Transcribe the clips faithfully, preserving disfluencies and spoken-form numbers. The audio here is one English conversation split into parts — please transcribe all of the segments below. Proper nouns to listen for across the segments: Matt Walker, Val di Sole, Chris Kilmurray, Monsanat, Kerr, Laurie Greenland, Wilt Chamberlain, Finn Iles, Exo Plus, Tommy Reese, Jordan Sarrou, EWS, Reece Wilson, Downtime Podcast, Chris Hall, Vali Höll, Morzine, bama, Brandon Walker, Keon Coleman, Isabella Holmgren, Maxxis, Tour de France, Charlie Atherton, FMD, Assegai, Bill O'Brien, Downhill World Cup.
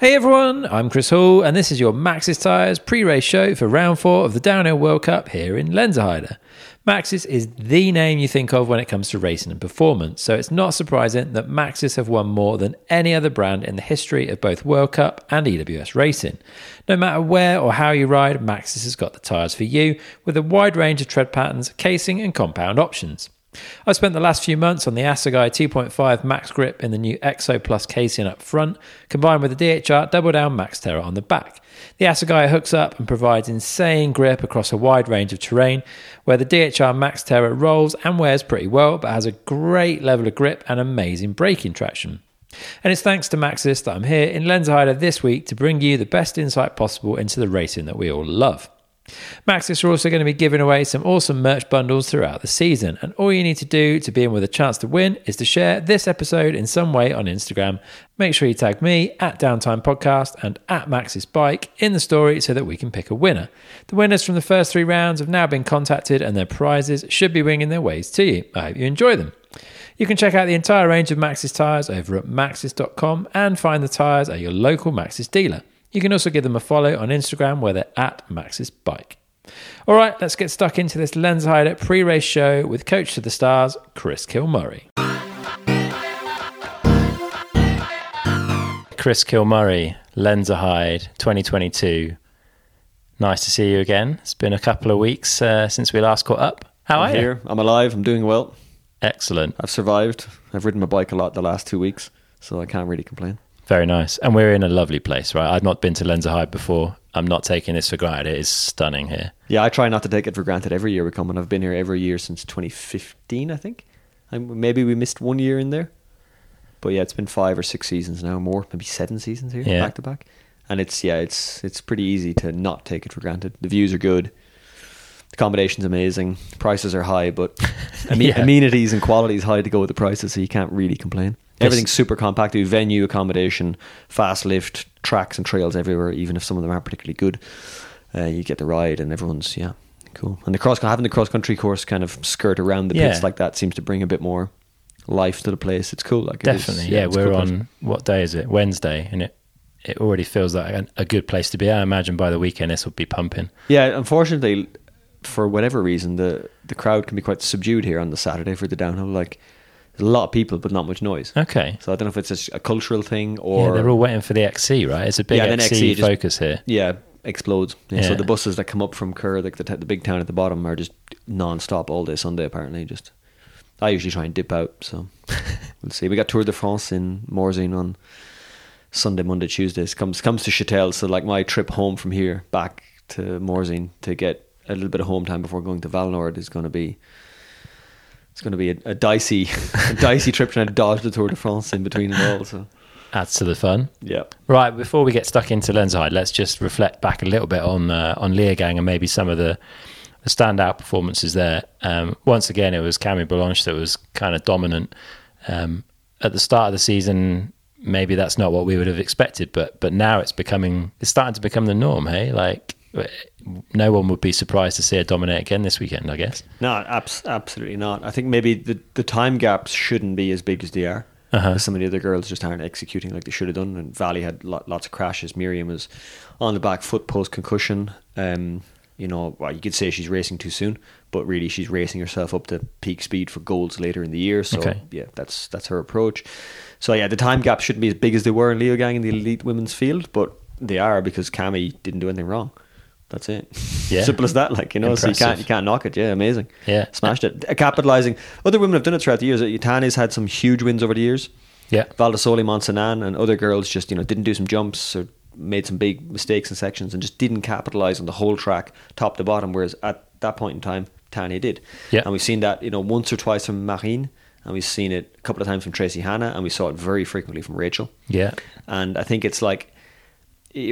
Hey everyone, I'm Chris Hall and this is your Maxxis Tyres pre-race show for round four of the Downhill World Cup here in Lenzerheide. Maxxis is the name you think of when it comes to racing and performance, so it's not surprising that Maxxis have won more than any other brand in the history of both World Cup and E W S racing. No matter where or how you ride, Maxxis has got the tyres for you with a wide range of tread patterns, casing and compound options. I've spent the last few months on the Assegai two point five Max Grip in the new Exo Plus casing up front, combined with the D H R Double Down Max Terra on the back. The Assegai hooks up and provides insane grip across a wide range of terrain, where the D H R Max Terra rolls and wears pretty well, but has a great level of grip and amazing braking traction. And it's thanks to Maxxis that I'm here in Lenzerheide this week to bring you the best insight possible into the racing that we all love. Maxxis are also going to be giving away some awesome merch bundles throughout the season, and all you need to do to be in with a chance to win is to share this episode in some way on Instagram. Make sure you tag me at Downtime Podcast and at Maxxis Bike in the story so that we can pick a winner. The winners from the first three rounds have now been contacted and their prizes should be winging their ways to you. I hope you enjoy them. You can check out the entire range of Maxxis tyres over at maxxis dot com and find the tyres at your local Maxxis dealer. You can also give them a follow on Instagram where they're at Maxxis Bike. All right, let's get stuck into this Lenzerheide pre-race show with Coach to the Stars, Chris Kilmurray. Chris Kilmurray, Lenzerheide twenty twenty-two. Nice to see you again. It's been a couple of weeks uh, since we last caught up. How I'm are here. you? I'm alive. I'm doing well. Excellent. I've survived. I've ridden my bike a lot the last two weeks, so I can't really complain. Very nice. And we're in a lovely place, right? I've not been to Lenzerheide before. I'm not taking this for granted. It is stunning here. Yeah, I try not to take it for granted every year we come, and I've been here every year since twenty fifteen, I think. And maybe we missed one year in there. But yeah, it's been five or six seasons now, more, maybe seven seasons here, yeah. back to back. And it's, yeah, it's it's pretty easy to not take it for granted. The views are good. The accommodation's amazing. Prices are high, but amen- yeah. amenities and quality is high to go with the prices, so you can't really complain. Everything's super compact. We have venue, accommodation, fast lift, tracks and trails everywhere, even if some of them aren't particularly good. Uh, you get the ride and everyone's, yeah, cool. And the cross having the cross-country course kind of skirt around the pits yeah. like that seems to bring a bit more life to the place. It's cool. Like Definitely. It is, yeah, yeah we're cool on, place. What day is it? Wednesday, and it it already feels like a good place to be. I imagine by the weekend this will be pumping. Yeah, unfortunately, for whatever reason, the, the crowd can be quite subdued here on the Saturday for the downhill, like... a lot of people, but not much noise. Okay. So I don't know if it's a, a cultural thing or... Yeah, they're all waiting for the X C, right? It's a big yeah, X C, X C just, focus here. Yeah, explodes. Yeah, yeah. So the buses that come up from Kerr, like the, the big town at the bottom, are just non-stop all day Sunday, apparently. Just, I usually try and dip out, so we'll see. We got Tour de France in Morzine on Sunday, Monday, Tuesday. It comes, comes to Chatel, so like my trip home from here back to Morzine to get a little bit of home time before going to Valnord is going to be... It's going to be a, a dicey a dicey trip trying to dodge the Tour de France in between it all. So. Adds to the fun. Yeah. Right, before we get stuck into Lenzerheide, let's just reflect back a little bit on uh, on Leogang and maybe some of the, the standout performances there. Um, once again, it was Camille Balanche that was kind of dominant. Um, at the start of the season, maybe that's not what we would have expected, but but now it's becoming it's starting to become the norm, hey? Like... no one would be surprised to see her dominate again this weekend, I guess. No, abs- absolutely not. I think maybe the, the time gaps shouldn't be as big as they are. Uh-huh. Some of the other girls just aren't executing like they should have done. And Vali had lot, lots of crashes. Myriam was on the back foot post-concussion. Um, you know, well, you could say she's racing too soon, but really she's racing herself up to peak speed for goals later in the year. So, okay. yeah, that's that's her approach. So, yeah, the time gaps shouldn't be as big as they were in Leogang in the elite women's field, but they are because Cammy didn't do anything wrong. That's it. Yeah. Simple as that, like, you know, Impressive. So you can't you can't knock it. Yeah, amazing. Yeah. Smashed it. Capitalizing. other women have done it throughout the years. Tahnée's had some huge wins over the years. Yeah. Val di Sole, Monsanan, and other girls just, you know, didn't do some jumps or made some big mistakes in sections and just didn't capitalize on the whole track, top to bottom, whereas at that point in time, Tahnée did. Yeah. And we've seen that, you know, once or twice from Marine, and we've seen it a couple of times from Tracy Hanna, and we saw it very frequently from Rachel. Yeah. And I think it's like,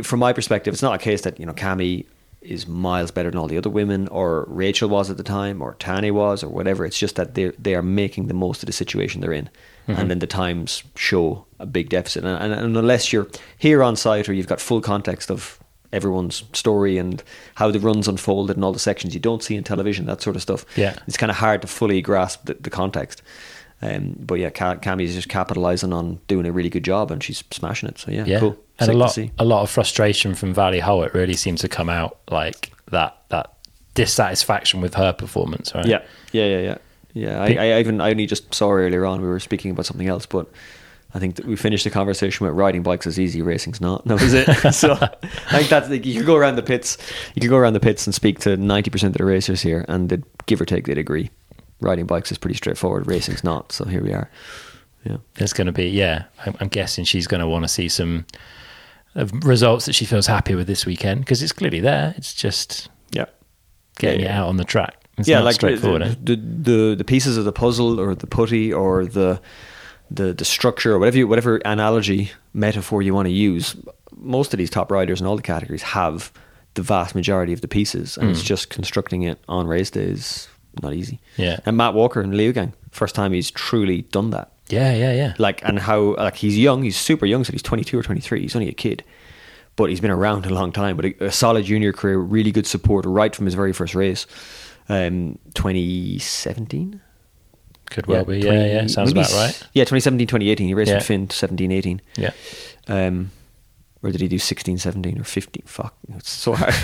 from my perspective, it's not a case that, you know, Cammy is miles better than all the other women or Rachel was at the time or Tahnée was or whatever. It's just that they they are making the most of the situation they're in. Mm-hmm. And then the times show a big deficit. And, and, and unless you're here on site or you've got full context of everyone's story and how the runs unfolded and all the sections you don't see in television, that sort of stuff, yeah, it's kind of hard to fully grasp the, the context. Um, but yeah, Cammy's just capitalizing on doing a really good job and she's smashing it. So yeah, yeah. cool. And a lot, a lot of frustration from Vali Höll. It really seemed to come out, like that that dissatisfaction with her performance, right? Yeah, yeah, yeah, yeah. Yeah, I, I even I only just saw earlier on, we were speaking about something else, but I think that we finished the conversation with riding bikes is easy, racing's not. No, is it? So I think that's, like, you could go around the pits, you could go around the pits and speak to ninety percent of the racers here, and they'd, give or take, they'd agree. Riding bikes is pretty straightforward, racing's not. So here we are. Yeah, there's going to be, yeah, I'm, I'm guessing she's going to want to see some results that she feels happy with this weekend, because it's clearly there. It's just yeah, getting yeah, yeah. it out on the track. It's yeah, not like straightforward. The, the, the, the pieces of the puzzle, or the putty, or the the the structure, or whatever you, whatever analogy, metaphor you want to use, most of these top riders in all the categories have the vast majority of the pieces, and mm. it's just constructing it on race day is not easy. Yeah, and Matt Walker in Leogang, first time he's truly done that. Yeah, yeah, yeah. Like, and how, like, he's young, he's super young, so he's twenty-two or twenty-three, he's only a kid. But he's been around a long time, but a, a solid junior career, really good support right from his very first race. Um, twenty seventeen? Could well yeah, be, yeah, twenty, yeah, sounds about right. Yeah, twenty seventeen, twenty eighteen, he raced yeah. with Finn seventeen, eighteen. Yeah. Um, or did he do sixteen, seventeen or fifteen? Fuck, it's so hard.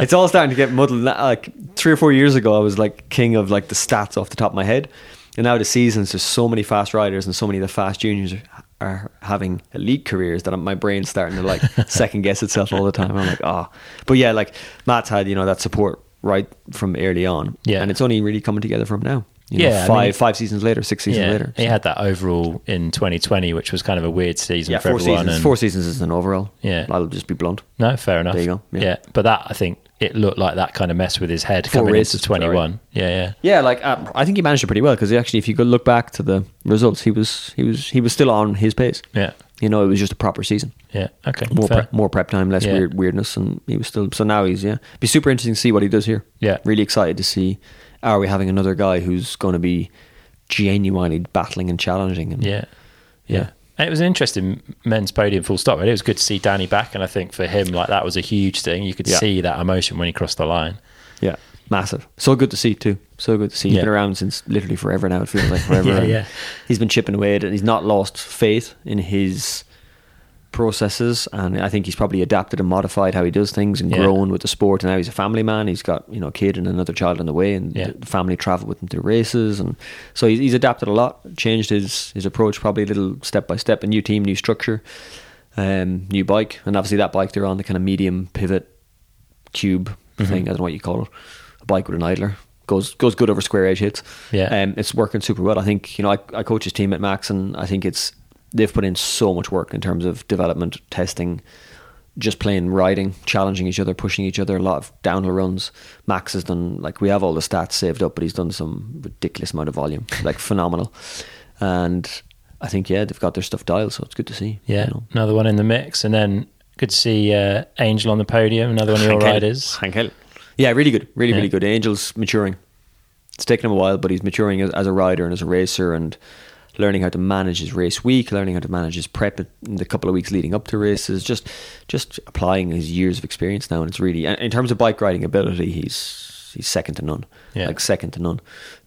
It's all starting to get muddled. Like, three or four years ago, I was like king of like the stats off the top of my head. And now the seasons, there's so many fast riders and so many of the fast juniors are, are having elite careers that my brain's starting to like second guess itself all the time. I'm like, ah. Oh. But yeah, like Matt's had, you know, that support right from early on. Yeah. And it's only really coming together from now. You know, yeah, five I mean, five seasons later, six seasons yeah, later. So. He had that overall in twenty twenty, which was kind of a weird season yeah, for four everyone. Seasons, and four seasons is an overall. Yeah. I'll just be blunt. No, fair enough. There you go. Yeah. yeah. But that, I think, it looked like that kind of mess with his head four coming races, into twenty-one. Sorry. Yeah, yeah. Yeah, like, um, I think he managed it pretty well, because actually, if you go look back to the results, he was he was, he was still on his pace. Yeah. You know, it was just a proper season. Yeah, okay. More, pre- more prep time, less yeah. weird weirdness, and he was still... So now he's, yeah. It'd be super interesting to see what he does here. Yeah. Really excited to see... Are we having another guy who's going to be genuinely battling and challenging? And, yeah. yeah, yeah. It was an interesting men's podium, full stop. Right? It was good to see Danny back, and I think for him, like, that was a huge thing. You could yeah. see that emotion when he crossed the line. Yeah, massive. So good to see too. So good to see. He's yeah. been around since literally forever now. It feels like forever. yeah, yeah. He's been chipping away at it, and he's not lost faith in his processes, and I think he's probably adapted and modified how he does things and yeah. grown with the sport, and now he's a family man. He's got, you know, a kid and another child on the way, and yeah. the family travel with him to races, and so he's, he's adapted a lot, changed his his approach probably a little step by step. A new team, new structure, um, new bike, and obviously that bike they're on, the kind of medium pivot cube mm-hmm. thing, I don't know what you call it, a bike with an idler, goes goes good over square edge hits. Yeah, um, it's working super well. I think, you know, I, I coach his team at Max, and I think it's they've put in so much work in terms of development, testing, just playing, riding, challenging each other, pushing each other, a lot of downhill runs. Max has done, like, we have all the stats saved up, but he's done some ridiculous amount of volume, like phenomenal. And I think, yeah, they've got their stuff dialed, so it's good to see. Yeah, you know. Another one in the mix. And then good to see uh, Angel on the podium, another one of your riders. Angel. Yeah, really good, really, yeah. really good. Angel's maturing. It's taken him a while, but he's maturing as, as a rider and as a racer, and learning how to manage his race week, learning how to manage his prep in the couple of weeks leading up to races, just just applying his years of experience now. And it's really, in terms of bike riding ability, he's he's second to none. Yeah. Like second to none.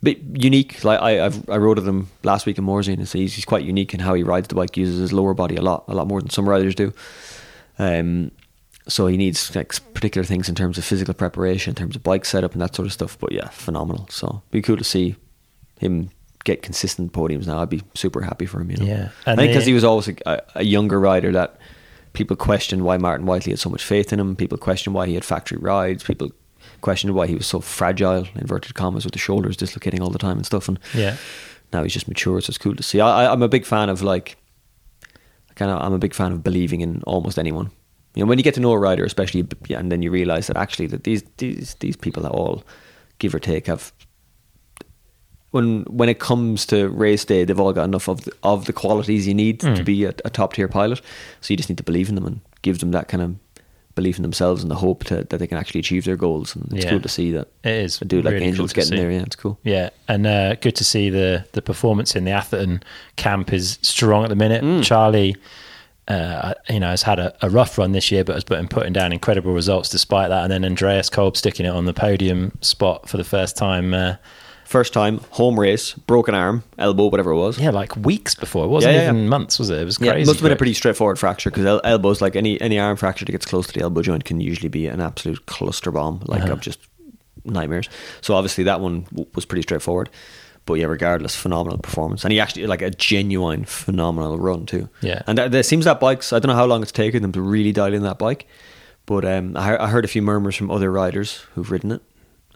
But unique. Like I I've, I rode with him last week in Morzine, and so he's, he's quite unique in how he rides the bike, uses his lower body a lot, a lot more than some riders do. Um, so he needs like particular things in terms of physical preparation, in terms of bike setup and that sort of stuff. But yeah, phenomenal. So it'd be cool to see him get consistent podiums now. I'd be super happy for him, you know. Yeah, and I think because he was always a, a younger rider that people questioned why Martin Whiteley had so much faith in him. People questioned why he had factory rides. People questioned why he was so fragile, inverted commas, with the shoulders dislocating all the time and stuff. And yeah, now he's just mature, so it's cool to see. I, I, I'm a big fan of like, kind of, I'm a big fan of believing in almost anyone. You know, when you get to know a rider, especially, and then you realise that actually that these these these people that all, give or take, have. When when it comes to race day, they've all got enough of the, of the qualities you need mm. to be a, a top tier pilot. So you just need to believe in them and give them that kind of belief in themselves and the hope to, that they can actually achieve their goals. And it's yeah. cool to see that. It is. A dude like really Angel's cool getting see. There. Yeah, it's cool. Yeah, and uh, good to see the the performance in the Atherton camp is strong at the minute. Mm. Charlie, uh, you know, has had a, a rough run this year, but has been putting down incredible results despite that. And then Andreas Kolb sticking it on the podium spot for the first time. Uh, First time, home race, broken arm, elbow, whatever it was. Yeah, like weeks before. It wasn't yeah, yeah, even yeah. months, was it? It was crazy. Yeah, it must have been a pretty straightforward fracture, because el- elbows, like any, any arm fracture that gets close to the elbow joint can usually be an absolute cluster bomb, like uh-huh. of just nightmares. So obviously that one w- was pretty straightforward. But yeah, regardless, phenomenal performance. And he actually, like, a genuine phenomenal run too. Yeah. And there, there seems that bike's, I don't know how long it's taken them to really dial in that bike. But um, I, I heard a few murmurs from other riders who've ridden it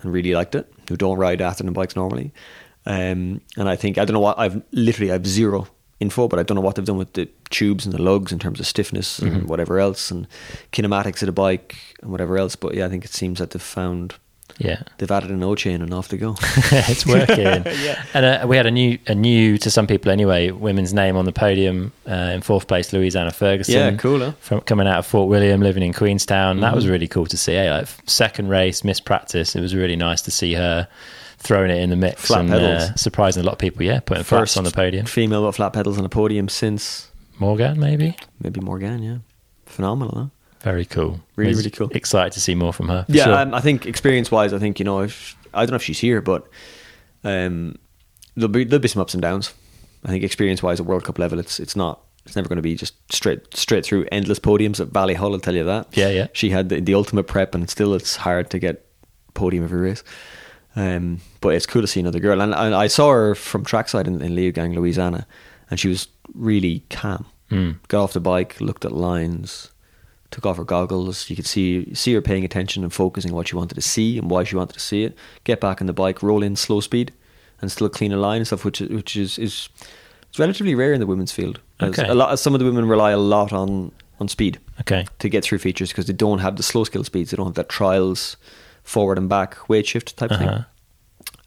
and really liked it, who don't ride afternoon bikes normally. Um, and I think, I don't know what, I've literally, I have zero info, but I don't know what they've done with the tubes and the lugs in terms of stiffness and mm-hmm. whatever else, and kinematics of the bike and whatever else. But yeah, I think it seems that they've found... Yeah, they've added an O chain and off they go. It's working. yeah. And uh, we had a new, a new to some people anyway, women's name on the podium uh, in fourth place, Louisa Ferguson. Yeah, cool. Huh? From coming out of Fort William, living in Queenstown, mm-hmm. that was really cool to see. Eh? Like second race, missed practice. It was really nice to see her throwing it in the mix flat and uh, surprising a lot of people. Yeah, putting first on the podium. Female with flat pedals on the podium since Morgan, maybe, maybe Morgan. Yeah, phenomenal. Huh? Very cool. Really, really cool. Excited to see more from her. Yeah, sure. um, I think experience-wise, I think, you know, if, I don't know if she's here, but um, there'll be there'll be some ups and downs. I think experience-wise at World Cup level, it's it's not, it's never going to be just straight straight through endless podiums at Vali Höll, I'll tell you that. Yeah, yeah. She had the, the ultimate prep, and still it's hard to get podium every race. Um, but it's cool to see another girl. And, and I saw her from trackside in, in Leogang, Louisiana, and she was really calm. Mm. Got off the bike, looked at lines... took off her goggles. You could see see her paying attention and focusing on what she wanted to see and why she wanted to see it. Get back on the bike, roll in slow speed, and still clean a line and stuff, which is, which is, is it's relatively rare in the women's field. Okay. A lot, some of the women rely a lot on on speed. Okay. To get through features because they don't have the slow skill speeds. They don't have that trials, forward and back, weight shift type uh-huh. thing.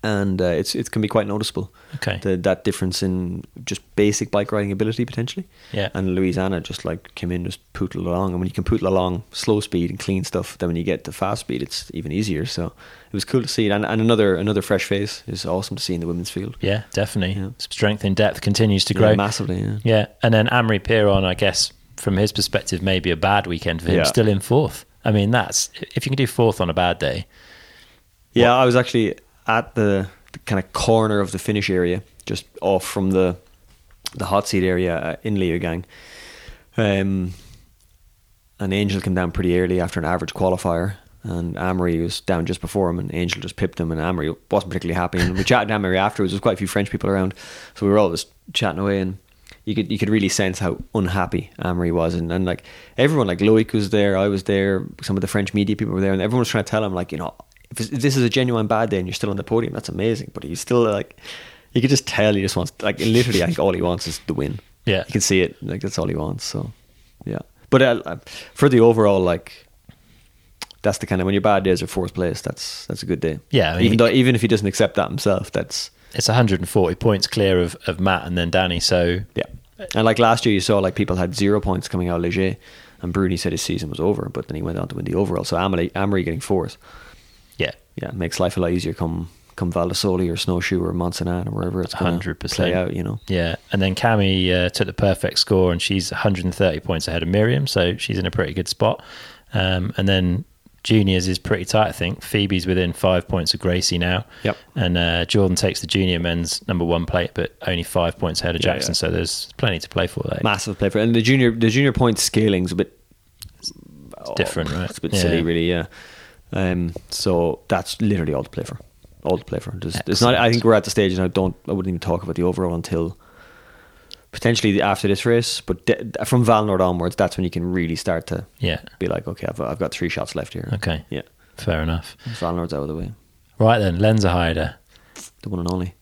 And uh, it's it can be quite noticeable. Okay. The, that difference in just basic bike riding ability potentially. Yeah. And Louisiana just like came in, just pootled along. And when you can pootle along slow speed and clean stuff, then when you get to fast speed, it's even easier. So it was cool to see it. And, and another another fresh face is awesome to see in the women's field. Yeah, definitely. Yeah. Strength in depth continues to grow. Yeah, massively, yeah. Yeah. And then Amaury Pierron, I guess, from his perspective, maybe a bad weekend for him, yeah. still in fourth. I mean, that's, if you can do fourth on a bad day. Yeah, what? I was actually... at the, the kind of corner of the finish area, just off from the the hot seat area in Leogang. Um, and Angel came down pretty early after an average qualifier, and Amaury was down just before him, and Angel just pipped him, and Amaury wasn't particularly happy. And we chatted to Amaury afterwards. There was quite a few French people around, so we were all just chatting away, and you could you could really sense how unhappy Amaury was. And, and like everyone, like Loïc was there, I was there, some of the French media people were there, and everyone was trying to tell him, like, you know, if this is a genuine bad day and you're still on the podium, that's amazing. But he's still like, you could just tell he just wants, like, literally, I think all he wants is the win. Yeah, you can see it. Like, that's all he wants. So, yeah. But uh, for the overall, like, that's the kind of, when your bad days are fourth place, that's that's a good day. Yeah, I mean, even though even if he doesn't accept that himself, that's it's one hundred forty points clear of of Matt and then Danny. So yeah, and like last year, you saw like people had zero points coming out of Léger, and Bruni said his season was over, but then he went on to win the overall. So Amaury Amaury getting fourth. Yeah, yeah, it makes life a lot easier come come Val di Sole or Snowshoe or Monsanat or wherever it's going to play out, you know. Yeah, and then Cammy uh, took the perfect score, and she's one hundred thirty points ahead of Myriam, so she's in a pretty good spot. Um, and then juniors is pretty tight, I think. Phoebe's within five points of Gracie now. Yep. And uh, Jordan takes the junior men's number one plate, but only five points ahead of yeah, Jackson, yeah. so there's plenty to play for there. Massive play for it. And the junior, the junior point scaling's a bit... It's oh, different, right? It's a bit yeah. silly, really, yeah. Um, so that's literally all to play for. All to play for. Just, it's not. I think we're at the stage, and I don't. I wouldn't even talk about the overall until potentially after this race. But de- from Valnord onwards, that's when you can really start to yeah. be like, okay, I've, I've got three shots left here. Okay, yeah, fair enough. Valnord's out of the way. Right then, Lenzerheide, the one and only.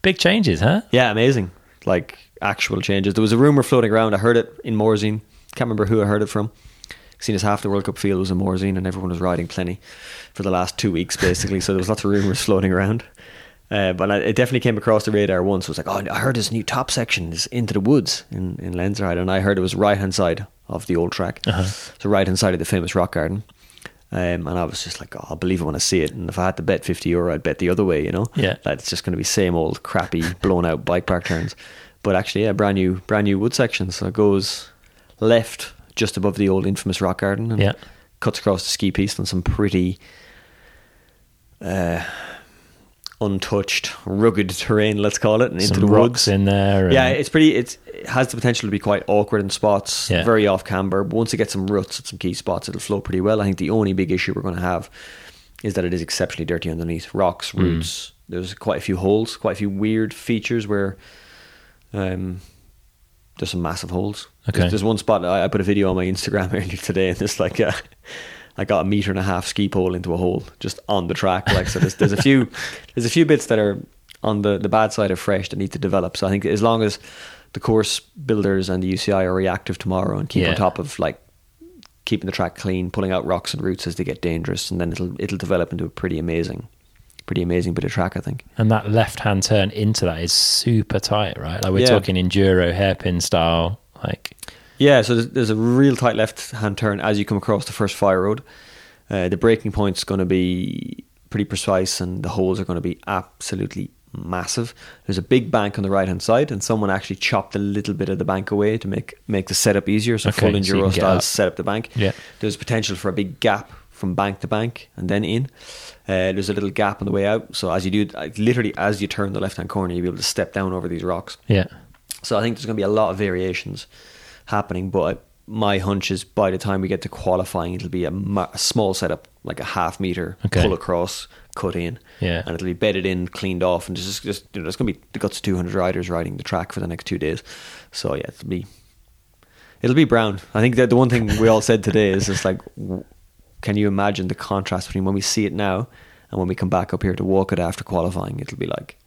Big changes, huh? Yeah, amazing. Like actual changes. There was a rumor floating around. I heard it in Morzine. Can't remember who I heard it from. Seen as half the World Cup field was in Morzine, and everyone was riding plenty for the last two weeks basically. So there was lots of rumours floating around, uh, but I, it definitely came across the radar once. It was like, oh, I heard this new top section is into the woods in, in Lenzerheide, and I heard it was right hand side of the old track, uh-huh. so right hand side of the famous rock garden. Um, and I was just like, oh, I'll believe it when I see it. And if I had to bet fifty euro, I'd bet the other way, you know. Yeah, like, it's just going to be same old crappy blown out bike park turns, but actually yeah, brand new brand new wood section. So it goes left just above the old infamous rock garden, and yeah. cuts across the ski piste on some pretty uh, untouched, rugged terrain, let's call it, and into the woods in there. Yeah, it's pretty. It's, it has the potential to be quite awkward in spots, yeah. very off camber. But once it gets some ruts at some key spots, it'll flow pretty well. I think the only big issue we're going to have is that it is exceptionally dirty underneath. Rocks, roots. Mm. There's quite a few holes, quite a few weird features where um, there's some massive holes. Okay. There's, there's one spot I, I put a video on my Instagram earlier today, and it's like. A, I got a meter and a half ski pole into a hole just on the track. Like, so there's, there's a few, there's a few bits that are on the, the bad side of fresh that need to develop. So I think as long as the course builders and the U C I are reactive tomorrow and keep yeah. on top of like keeping the track clean, pulling out rocks and roots as they get dangerous, and then it'll it'll develop into a pretty amazing, pretty amazing bit of track, I think. And that left hand turn into that is super tight, right? Like we're yeah. talking enduro hairpin style, like. Yeah, so there's, there's a real tight left-hand turn as you come across the first fire road. Uh, the breaking point's going to be pretty precise, and the holes are going to be absolutely massive. There's a big bank on the right-hand side, and someone actually chopped a little bit of the bank away to make, make the setup easier. So okay, full enduro so style set up the bank. Yeah. There's potential for a big gap from bank to bank and then in. Uh, there's a little gap on the way out. So as you do, literally as you turn the left-hand corner, you'll be able to step down over these rocks. Yeah. So I think there's going to be a lot of variations happening, but my hunch is by the time we get to qualifying, it'll be a, ma- a small setup, like a half meter okay. pull across, cut in, yeah, and it'll be bedded in, cleaned off, and just just you know, there's gonna be the guts of two hundred riders riding the track for the next two days. So yeah, it'll be it'll be brown. I think that the one thing we all said today is just like, can you imagine the contrast between when we see it now and when we come back up here to walk it after qualifying? It'll be like.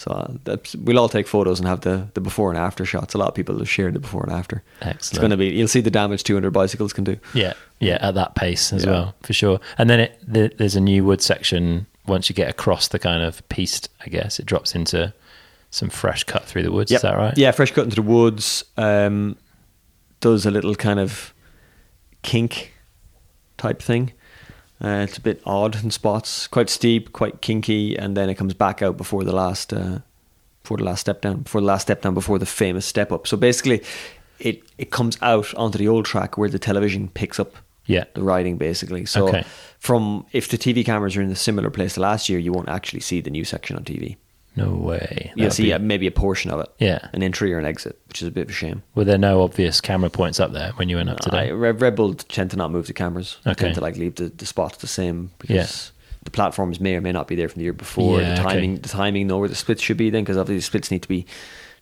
So that's, we'll all take photos and have the, the before and after shots. A lot of people have shared the before and after. Excellent. It's going to be, you'll see the damage two hundred bicycles can do. Yeah, yeah, at that pace as yeah. well, for sure. And then it, the, there's a new wood section. Once you get across the kind of piste, I guess, it drops into some fresh cut through the woods. Yep. Is that right? Yeah, fresh cut into the woods. Um, does a little kind of kink type thing. Uh, it's a bit odd in spots, quite steep, quite kinky, and then it comes back out before the last, uh, before the last step down, before the last step down, before the famous step up. So basically, it it comes out onto the old track where the television picks up yeah. the riding, basically. So okay. from if the T V cameras are in a similar place to last year, you won't actually see the new section on T V. No way. You'll see be... yeah, maybe a portion of it. Yeah, an entry or an exit, which is a bit of a shame. Were there no obvious camera points up there when you went up today? I, Red Bull tend to not move the cameras. Okay. They tend to like leave the, the spots the same because yeah. the platforms may or may not be there from the year before. Yeah, the timing, okay. the timing, know where the splits should be then, because obviously the splits need to be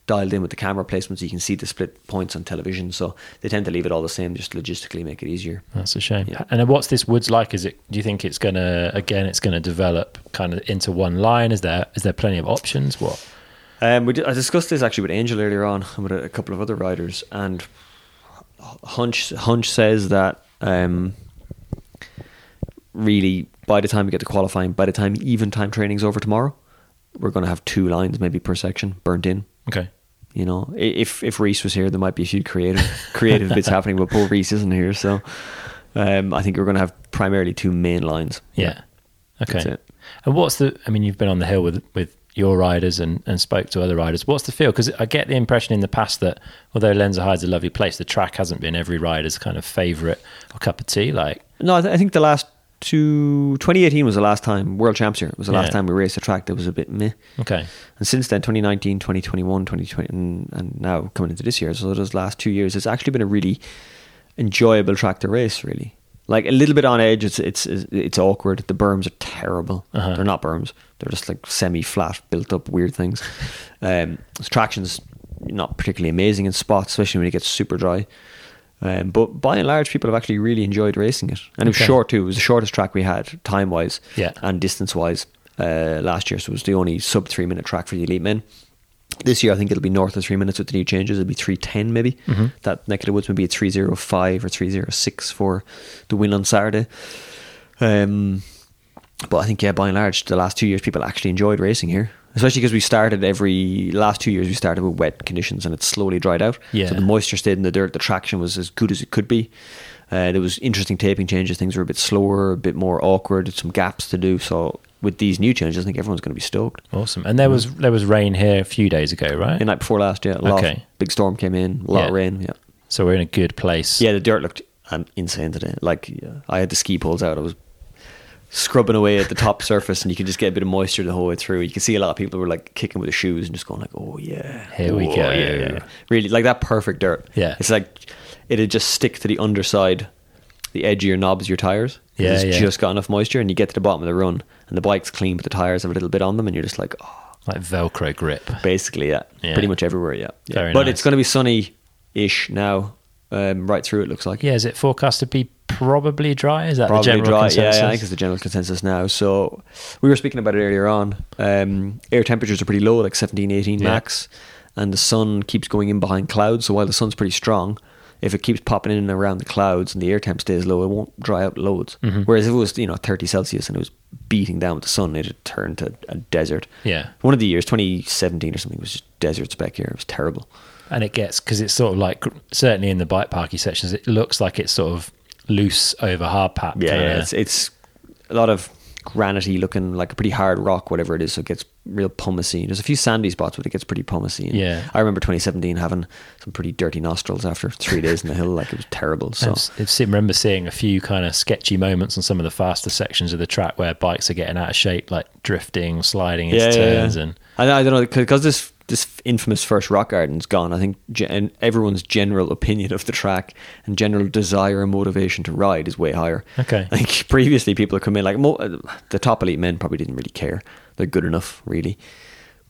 dialed in with the camera placements. You can see the split points on television, so they tend to leave it all the same, just logistically make it easier. That's a shame. Yeah. And what's this woods like? Is it? Do you think it's gonna again? It's gonna develop kind of into one line. Is there? Is there plenty of options? What? Um, we did, I discussed this actually with Angel earlier on, and with a, a couple of other riders. And hunch hunch says that um, really by the time we get to qualifying, by the time even time training's over tomorrow, we're gonna have two lines maybe per section burnt in. Okay. You know, if if Reece was here, there might be a few creative creative bits happening, but poor Reece isn't here, so um, I think we're going to have primarily two main lines. Yeah, okay. That's it. And what's the? I mean, you've been on the hill with with your riders and, and spoke to other riders. What's the feel? Because I get the impression in the past that although Lenzerheide's a lovely place, the track hasn't been every rider's kind of favourite or cup of tea. Like, no, I, th- I think the last. To twenty eighteen was the last time World Champs here. It was the yeah. last time we raced a track that was a bit meh. Okay. And since then, twenty nineteen, twenty twenty-one, twenty twenty, and, and now coming into this year, so those last two years, it's actually been a really enjoyable track to race. Really, like a little bit on edge. It's it's it's awkward. The berms are terrible. Uh-huh. They're not berms. They're just like semi-flat, built-up weird things. Um, traction's not particularly amazing in spots, especially when it gets super dry. Um, but by and large, people have actually really enjoyed racing it, and it was okay. short too. It was the shortest track we had time wise yeah. and distance wise uh, last year, so it was the only sub three minute track for the elite men. This year I think it'll be north of three minutes with the new changes. It'll be three ten maybe. Mm-hmm. That neck of the woods would be a three oh five or three oh six for the win on Saturday. Um, but I think yeah by and large the last two years people actually enjoyed racing here, especially because we started every last two years we started with wet conditions and it slowly dried out. Yeah. So the moisture stayed in the dirt, the traction was as good as it could be. Uh, there was interesting taping changes, things were a bit slower, a bit more awkward, some gaps to do. So with these new changes, I think everyone's going to be stoked. Awesome. And there was there was rain here a few days ago, right? The night before last, yeah. A lot okay. of, big storm came in, a lot yeah. of rain, yeah. So we're in a good place. Yeah, the dirt looked um, insane today. Like yeah. I had the ski poles out, I was scrubbing away at the top surface, and you can just get a bit of moisture the whole way through. You can see a lot of people were like kicking with their shoes and just going like, oh yeah, here we go. Yeah, yeah. Really like that perfect dirt. Yeah. It's like it'd just stick to the underside, the edge of your knobs of your tires. Yeah, it's yeah. just got enough moisture, and you get to the bottom of the run and the bike's clean but the tires have a little bit on them, and you're just like, oh. Like Velcro grip. Basically, yeah. yeah. Pretty much everywhere, yeah. yeah. Very but nice. It's going to be sunny-ish now, um, right through it looks like. Yeah, is it forecast to be probably dry? Is that probably the general dry. consensus? Yeah, yeah, I think it's the general consensus now. So we were speaking about it earlier on. Um, air temperatures are pretty low, like seventeen, eighteen yeah. max, and the sun keeps going in behind clouds. So while the sun's pretty strong, if it keeps popping in and around the clouds and the air temp stays low, it won't dry out loads. Mm-hmm. Whereas if it was, you know, thirty Celsius and it was beating down with the sun, it'd turn to a desert. Yeah. One of the years, twenty seventeen or something, was just desert spec here. It was terrible. And it gets, because it's sort of like, certainly in the bike parky sections, it looks like it's sort of loose over hard pack. Yeah, yeah. It's, it's a lot of granity looking, like a pretty hard rock, whatever it is, so it gets real pumicey. There's a few sandy spots, but it gets pretty pumicey. Yeah, I remember twenty seventeen having some pretty dirty nostrils after three days in the hill. Like, it was terrible. So I remember seeing a few kind of sketchy moments on some of the faster sections of the track where bikes are getting out of shape, like drifting, sliding into yeah, turns. Yeah, yeah. And I, I don't know, because this this infamous first rock garden's gone, I think, and everyone's general opinion of the track and general desire and motivation to ride is way higher. Okay. I think previously people have come in like, mo- the top elite men probably didn't really care. They're good enough, really.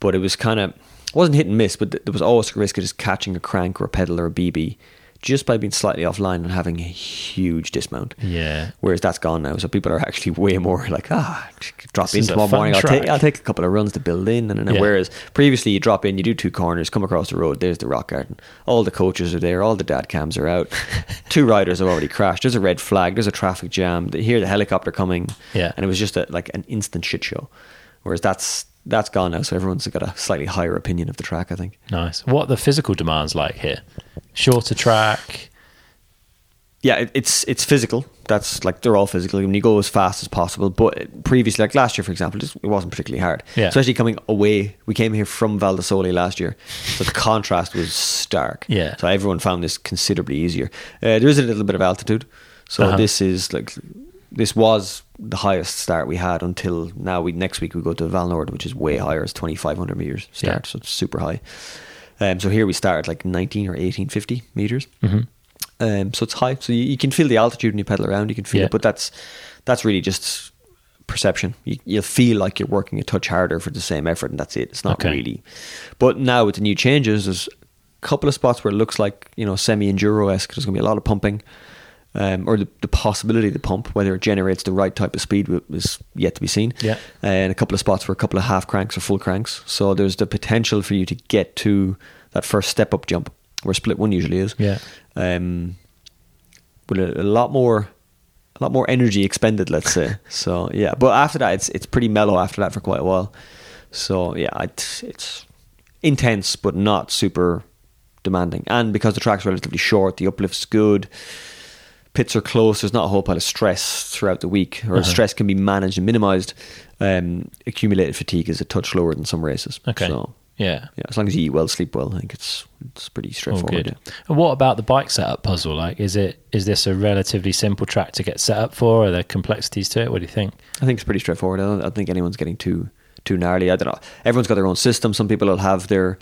But it was kind of, wasn't hit and miss, but th- there was always a risk of just catching a crank or a pedal or a B B just by being slightly offline and having a huge dismount. Yeah. Whereas that's gone now. So people are actually way more like, ah, drop this in tomorrow morning. I'll take, I'll take a couple of runs to build in. And, and, and yeah. Whereas previously you drop in, you do two corners, come across the road, there's the rock garden. All the coaches are there. All the dad cams are out. Two riders have already crashed. There's a red flag. There's a traffic jam. They hear the helicopter coming. Yeah. And it was just a, like an instant shit show. Whereas that's, that's gone now, so everyone's got a slightly higher opinion of the track, I think. Nice. What are the physical demands like here? Shorter track? Yeah, it, it's it's physical. That's like, they're all physical. I mean, you go as fast as possible. But previously, like last year, for example, just, it wasn't particularly hard. Yeah. Especially coming away. We came here from Val di Sole last year, so the contrast was stark. Yeah. So everyone found this considerably easier. Uh, there is a little bit of altitude. So uh-huh. this is like... This was the highest start we had until now. We next week we go to Valnord, which is way higher. It's twenty-five hundred meters start, yeah. So it's super high. Um, so here we started like nineteen or eighteen fifty meters. Mm-hmm. Um, so it's high. So you, you can feel the altitude when you pedal around. You can feel yeah. it, but that's that's really just perception. You, you'll feel like you're working a touch harder for the same effort, and that's it. It's not okay. really. But now with the new changes, there's a couple of spots where it looks like, you know, semi-enduro-esque. There's going to be a lot of pumping. Um, or the, the possibility of the pump, whether it generates the right type of speed is yet to be seen. Yeah. And a couple of spots for a couple of half cranks or full cranks. So there's the potential for you to get to that first step up jump where split one usually is. Yeah. Um, with a, a lot more, a lot more energy expended, let's say. So yeah, but after that, it's it's pretty mellow after that for quite a while. So yeah, it's, it's intense but not super demanding. And because the track's relatively short, the uplift's good. Pits are close, there's not a whole pile of stress throughout the week, or uh-huh. stress can be managed and minimized. Um, accumulated fatigue is a touch lower than some races. Okay. So, yeah. yeah. As long as you eat well, sleep well, I think it's it's pretty straightforward. Yeah. And what about the bike setup puzzle? Like, is it is this a relatively simple track to get set up for? Are there complexities to it? What do you think? I think it's pretty straightforward. I don't, I don't think anyone's getting too too gnarly. I don't know. Everyone's got their own system. Some people will have their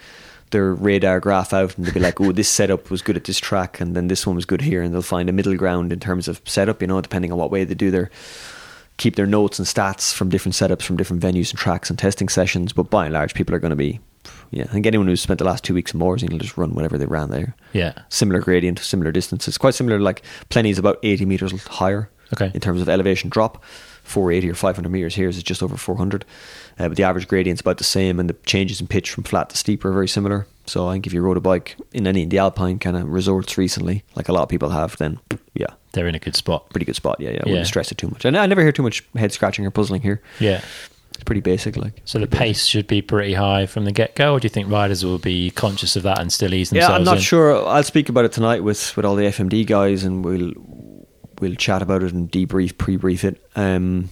their radar graph out and they'll be like, oh, this setup was good at this track and then this one was good here, and they'll find a middle ground in terms of setup, you know, depending on what way they do their keep their notes and stats from different setups, from different venues and tracks and testing sessions. But by and large, people are going to be, yeah, I think anyone who's spent the last two weeks in Morzine will just run whatever they ran there. Yeah. Similar gradient, similar distances. Quite similar, like Plenty's about eighty metres higher okay. in terms of elevation drop. four eighty or five hundred metres here is just over four hundred, uh, but the average gradient's about the same, and the changes in pitch from flat to steep are very similar. So I think if you rode a bike in any of the Alpine kind of resorts recently, like a lot of people have, then yeah, they're in a good spot, pretty good spot. Yeah, yeah, I yeah. wouldn't stress it too much. And I never hear too much head scratching or puzzling here. Yeah, it's pretty basic. Like, so the pace basic. should be pretty high from the get go, or do you think riders will be conscious of that and still ease themselves? Yeah, I'm not in? sure. I'll speak about it tonight with with all the F M D guys, and we'll. We'll chat about it and debrief, pre-brief it. Um,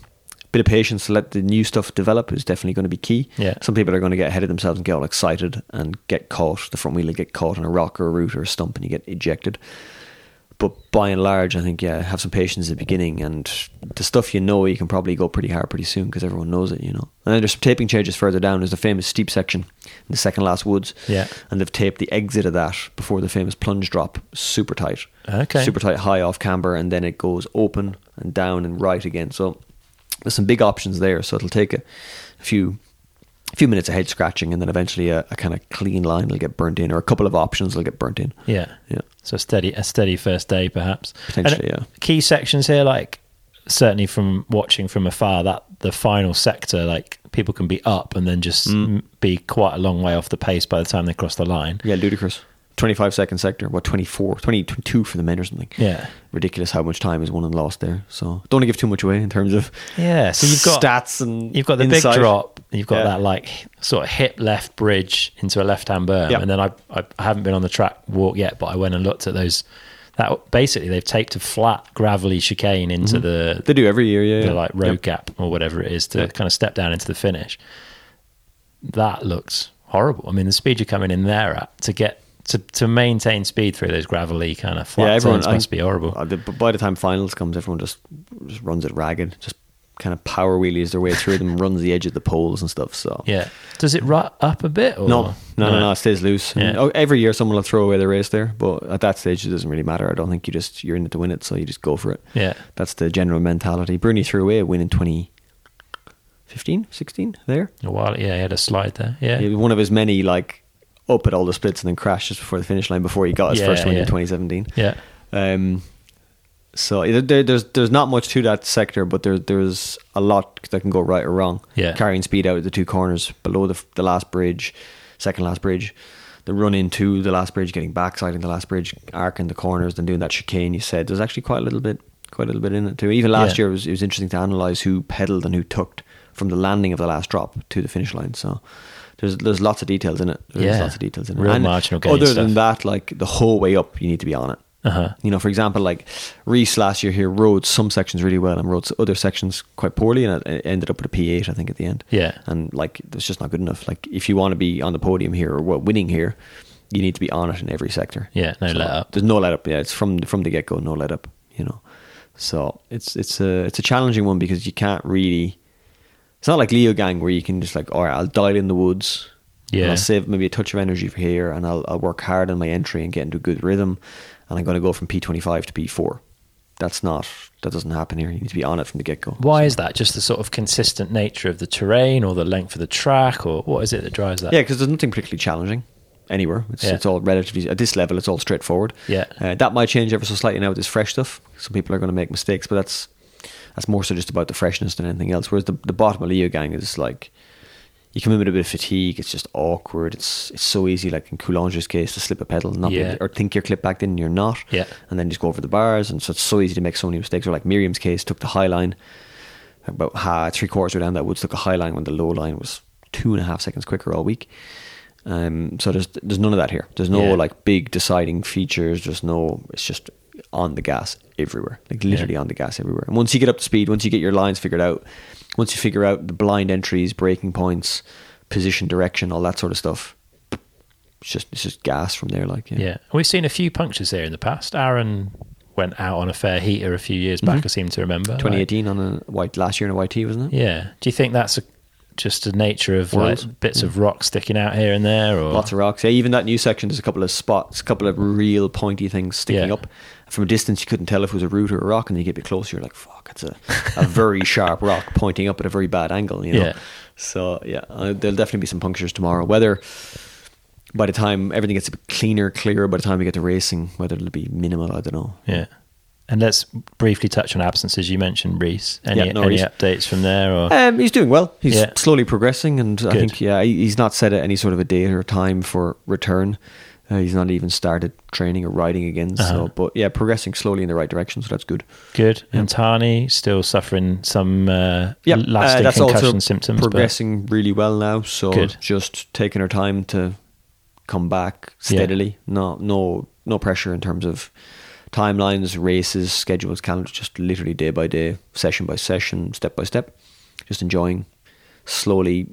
bit of patience to let the new stuff develop is definitely going to be key. Yeah. Some people are going to get ahead of themselves and get all excited and get caught. The front wheel will get caught on a rock or a root or a stump and you get ejected. but by and large, I think, yeah, have some patience at the beginning, and the stuff, you know, you can probably go pretty hard pretty soon because everyone knows it, you know. And then there's some taping changes further down. There's the famous steep section in the second last woods. Yeah. And they've taped the exit of that before the famous plunge drop super tight. Okay. Super tight, high off camber, and then it goes open and down and right again. So there's some big options there. So it'll take a, a few... a few minutes of head scratching, and then eventually a, a kind of clean line will get burnt in, or a couple of options will get burnt in. Yeah. Yeah. So a steady, a steady first day, perhaps. Potentially, and yeah. Key sections here, like certainly from watching from afar, that the final sector, like people can be up and then just mm. be quite a long way off the pace by the time they cross the line. Yeah, ludicrous. twenty-five second sector, what, twenty-four, twenty-two for the men or something. Yeah. Ridiculous how much time is won and lost there. So don't want to give too much away in terms of yeah. So you've got stats, and you've got the insight. Big drop. You've got yeah. that like sort of hip left bridge into a left-hand berm. Yeah. And then I, I haven't been on the track walk yet, but I went and looked at those. That basically they've taped a flat gravelly chicane into mm-hmm. the... They do every year, yeah. The yeah. like road yep. gap or whatever it is to yep. kind of step down into the finish. That looks horrible. I mean, the speed you're coming in there at to get... To, to maintain speed through those gravelly kind of flat yeah, everyone, turns must be horrible. By the time finals comes, everyone just, just runs it ragged, just kind of power wheelies their way through them, runs the edge of the poles and stuff. So yeah, does it rut up a bit? Or? No, no, no, no, no, it stays loose. Yeah. I mean, oh, every year someone will throw away the race there, but at that stage it doesn't really matter. I don't think you just you're in it to win it, so you just go for it. Yeah, that's the general mentality. Bruni threw away a win in twenty. fifteen, sixteen there. A while, yeah, he had a slide there. Yeah, yeah, one of his many like. Up at all the splits and then crashed just before the finish line before he got his yeah, first win yeah. in twenty seventeen. Yeah. Um, so there, there's there's not much to that sector, but there there's a lot that can go right or wrong. Yeah. Carrying speed out of the two corners below the the last bridge, second last bridge, the run into the last bridge, getting backside in the last bridge, arcing the corners, then doing that chicane you said. There's actually quite a little bit, quite a little bit in it too. Even last yeah. year, it was it was interesting to analyze who pedaled and who tucked from the landing of the last drop to the finish line. So. There's there's lots of details in it. There's yeah. lots of details in it. Real and marginal gain other stuff. Than that, like the whole way up, you need to be on it. Uh-huh. You know, for example, like Reece last year here rode some sections really well and rode other sections quite poorly, and it ended up with a P eight, I think, at the end. Yeah. And like, that's just not good enough. Like, if you want to be on the podium here or winning here, you need to be on it in every sector. Yeah, no so let up. There's no let up. Yeah, it's from from the get go, no let up. You know, so it's it's a it's a challenging one because you can't really. It's not like Leogang where you can just like, all right, I'll dial in the woods. Yeah. And I'll save maybe a touch of energy for here, and I'll, I'll work hard on my entry and get into a good rhythm, and I'm going to go from P twenty-five to P four. That's not, that doesn't happen here. You need to be on it from the get-go. Why so. Is that? Just the sort of consistent nature of the terrain or the length of the track, or what is it that drives that? Yeah, because there's nothing particularly challenging anywhere. It's, yeah. it's all relatively, at this level, it's all straightforward. Yeah. Uh, that might change ever so slightly now with this fresh stuff. Some people are going to make mistakes, but that's, That's more so just about the freshness than anything else. Whereas the, the bottom of Leogang is like, you come in with a bit of fatigue, it's just awkward. It's it's so easy, like in Coulange's case, to slip a pedal and not yeah. or think you're clipped back in and you're not. Yeah. And then just go over the bars. And so it's so easy to make so many mistakes. Or like Miriam's case, took the high line, about uh, three quarters down that woods, took a high line when the low line was two and a half seconds quicker all week. Um. So there's, there's none of that here. There's no yeah. like big deciding features. There's no, it's just... on the gas everywhere, like literally yeah. on the gas everywhere. And once you get up to speed, once you get your lines figured out, once you figure out the blind entries, braking points, position, direction, all that sort of stuff, it's just it's just gas from there. Like yeah, yeah. We've seen a few punctures there in the past. Aaron went out on a fair heater a few years back. Mm-hmm. I seem to remember twenty eighteen like, on a white last year in a Y T, wasn't it? Yeah. Do you think that's a just the nature of World. Like bits of rock sticking out here and there, or lots of rocks? Yeah, even that new section, there's a couple of spots, a couple of real pointy things sticking yeah. up. From a distance, you couldn't tell if it was a root or a rock, and then you get a bit closer, you're like, "Fuck, it's a, a very sharp rock pointing up at a very bad angle." You know, yeah. so yeah, uh, there'll definitely be some punctures tomorrow. Whether by the time everything gets a bit cleaner, clearer, by the time we get to racing, whether it'll be minimal, I don't know. Yeah. And let's briefly touch on absences. You mentioned Reece. Any, yeah, no, any updates from there? Or? Um, he's doing well. He's yeah. slowly progressing, and Good. I think yeah, he's not set at any sort of a date or time for return. Uh, he's not even started training or riding again. Uh-huh. So, but yeah, progressing slowly in the right direction. So that's good. Good. Yeah. And Tahnée still suffering some uh, yeah. lasting uh, concussion symptoms. Progressing but... really well now. So good. Just taking her time to come back steadily. Yeah. No, no, no pressure in terms of timelines, races, schedules, calendars, just literally day by day, session by session, step by step, just enjoying, slowly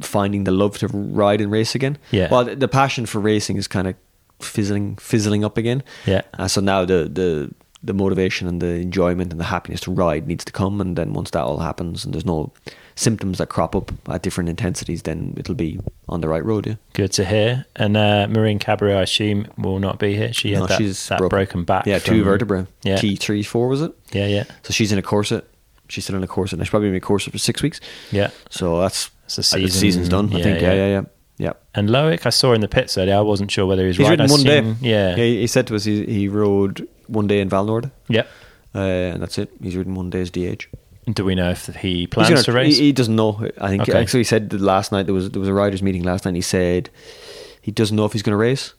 finding the love to ride and race again. Yeah. Well, the passion for racing is kind of fizzling fizzling up again. Yeah. Uh, so now the the the motivation and the enjoyment and the happiness to ride needs to come, and then once that all happens and there's no symptoms that crop up at different intensities, then it'll be on the right road. Yeah. Good to hear. And uh, Marine Cabrera, I assume, will not be here. She had no, that, she's that broken. broken back. Yeah, from, two vertebrae. Yeah. T three four, was it? Yeah, yeah. So she's in a corset. She's still in a corset. Now she's probably in a corset for six weeks. Yeah. So that's... It's the season. The season's done, I yeah, think. Yeah, yeah, yeah. Yeah. And Loic, I saw in the pits earlier, I wasn't sure whether he was He's right. He's ridden I one seen, day. Yeah. yeah. He said to us he, he rode one day in Valnord. Yeah. Uh, and that's it. He's ridden one day's D H. Do we know if he plans gonna, to race? He, he doesn't know. I think okay. actually he said that last night, there was there was a riders meeting last night, and he said he doesn't know if he's going to race.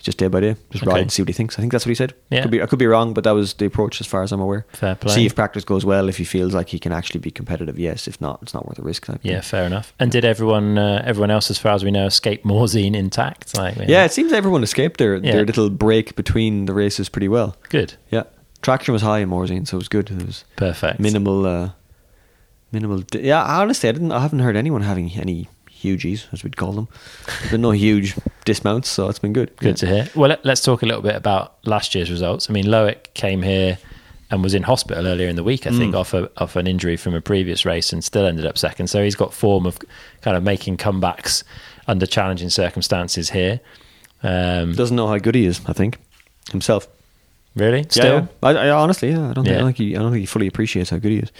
Just day by day, just okay. ride and see what he thinks. I think that's what he said. Yeah. Could be, I could be wrong, but that was the approach as far as I'm aware. Fair play. See if practice goes well. If he feels like he can actually be competitive, yes. If not, it's not worth the risk. Type yeah, thing. Fair enough. And did everyone, uh, everyone else, as far as we know, escape Morzine intact? Like, yeah, know. It seems everyone escaped their yeah. their little break between the races pretty well. Good. Yeah, traction was high in Morzine, so it was good. It was perfect. Minimal, uh, minimal. Di- yeah, honestly, I didn't. I haven't heard anyone having any hugies, as we'd call them. There's been no huge dismounts, so it's been good. Good yeah. to hear. Well, let's talk a little bit about last year's results. I mean, Loic came here and was in hospital earlier in the week, I mm. think, off, a, off an injury from a previous race, and still ended up second. So he's got form of kind of making comebacks under challenging circumstances here. Um, Doesn't know how good he is, I think, himself. Really? Still? Yeah, yeah. I, I, honestly, yeah. I don't, think, yeah. I, don't think he, I don't think he fully appreciates how good he is.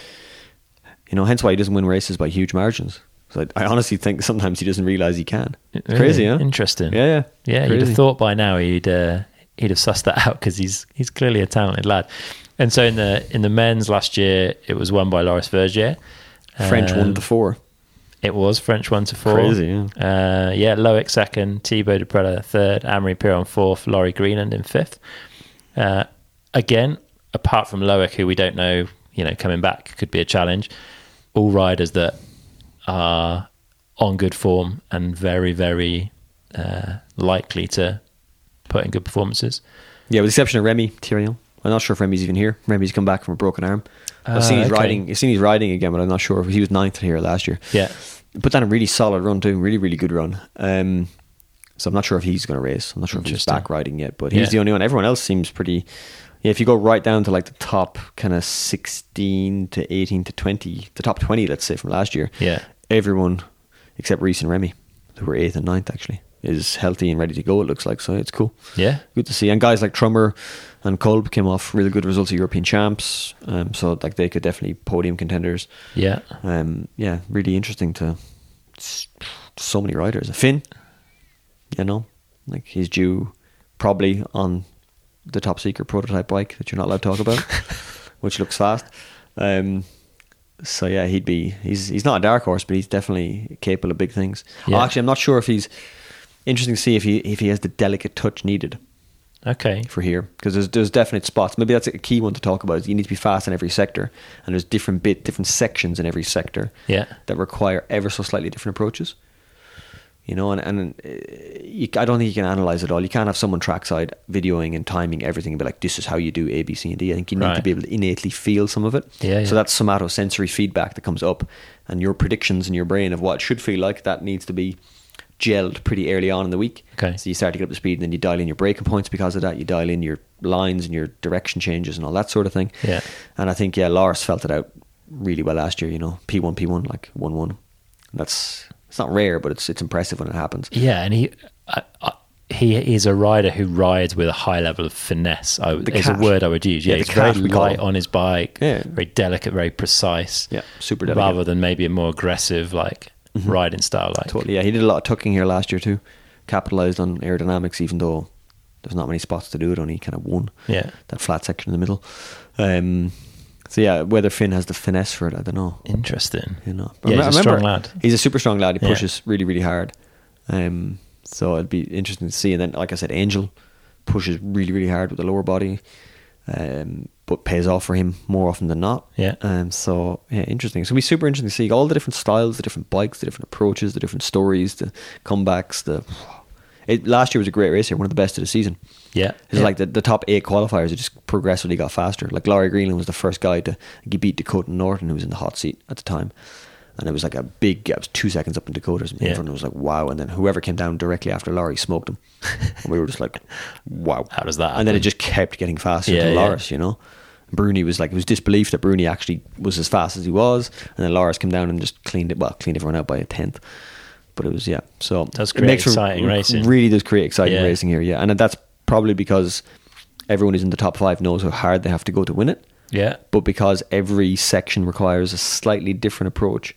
You know, hence why he doesn't win races by huge margins. So I, I honestly think sometimes he doesn't realise he can. It's really? Crazy, huh? Interesting. Yeah, yeah. Yeah, crazy. You'd have thought by now he'd uh, he'd have sussed that out, because he's he's clearly a talented lad. And so in the in the men's last year, it was won by Loris Vergier. Um, French one to four. It was French one to four. Crazy, yeah. Uh, yeah, Loic second, Thibaut de Prella third, Amaury Pierron fourth, Laurie Greenland in fifth. Uh, again, apart from Loic, who we don't know, you know, coming back could be a challenge. All riders that are on good form and very, very uh, likely to put in good performances. Yeah, with the exception of Remy Thirion. I'm not sure if Remy's even here. Remy's come back from a broken arm. I've uh, seen he's okay. riding. I've seen he's riding again, but I'm not sure if he was ninth here last year. Yeah, but then a really solid run too. Really, really good run. Um, so I'm not sure if he's going to race. I'm not sure if he's back riding yet. But he's yeah. the only one. Everyone else seems pretty. Yeah, if you go right down to like the top kind of sixteen to eighteen to twenty, the top twenty, let's say, from last year. Yeah. Everyone except Reece and Remy, who were eighth and ninth, actually, is healthy and ready to go, it looks like. So it's cool. Yeah. Good to see. And guys like Trummer and Kolb came off really good results at European Champs. Um, so like they could definitely podium contenders. Yeah. Um, yeah, really interesting to so many riders. Finn, you know, like he's due probably on the top secret prototype bike that you're not allowed to talk about, which looks fast. Um, So yeah, he'd be he's he's not a dark horse, but he's definitely capable of big things. Yeah. Oh, actually, I'm not sure if he's interesting to see if he if he has the delicate touch needed. Okay. For here, because there's there's definite spots. Maybe that's a key one to talk about. Is you need to be fast in every sector, and there's different bit different sections in every sector. Yeah. That require ever so slightly different approaches. You know, and, and you, I don't think you can analyze it all. You can't have someone trackside videoing and timing everything and be like, this is how you do A, B, C, and D. I think you need right. to be able to innately feel some of it. Yeah, so yeah. that's somatosensory feedback that comes up, and your predictions in your brain of what it should feel like, that needs to be gelled pretty early on in the week. Okay. So you start to get up to speed, and then you dial in your breaking points because of that. You dial in your lines and your direction changes and all that sort of thing. Yeah. And I think, yeah, Loris felt it out really well last year, you know, P one, P one, like one one. That's... It's not rare, but it's it's impressive when it happens. Yeah, and he uh, uh, he is a rider who rides with a high level of finesse. I, is a word I would use. Yeah, yeah he's very light on his bike, yeah. very delicate, very precise. Yeah, super delicate. Rather than maybe a more aggressive like mm-hmm. riding style. Like totally. Yeah, he did a lot of tucking here last year too. Capitalized on aerodynamics, even though there's not many spots to do it. Only kind of one. Yeah, that flat section in the middle. Um, So yeah, whether Finn has the finesse for it, I don't know. Interesting. You know, yeah, he's I remember, a strong lad. He's a super strong lad. He pushes yeah. really, really hard. Um, so it'd be interesting to see. And then, like I said, Angel pushes really, really hard with the lower body, um, but pays off for him more often than not. Yeah. Um, so yeah, interesting. It's gonna be super interesting to see all the different styles, the different bikes, the different approaches, the different stories, the comebacks. The it, last year was a great race here, one of the best of the season. Yeah, it's yeah. like the, the top eight qualifiers it just progressively got faster. Like Laurie Greenland was the first guy to he beat Dakota Norton, who was in the hot seat at the time, And it was like a big, it was two seconds up in Dakotas. And yeah. Everyone was like, wow. And then whoever came down directly after Laurie smoked him. And we were just like, wow. How does that happen? And then it just kept getting faster yeah, to Loris, yeah. you know. Bruni was like, it was disbelief that Bruni actually was as fast as he was. And then Loris came down and just cleaned it, well, cleaned everyone out by a tenth. But it was, yeah. So that's great, exciting racing. Really does create exciting yeah. racing here, yeah. And that's probably because everyone who's in the top five knows how hard they have to go to win it. Yeah. But because every section requires a slightly different approach,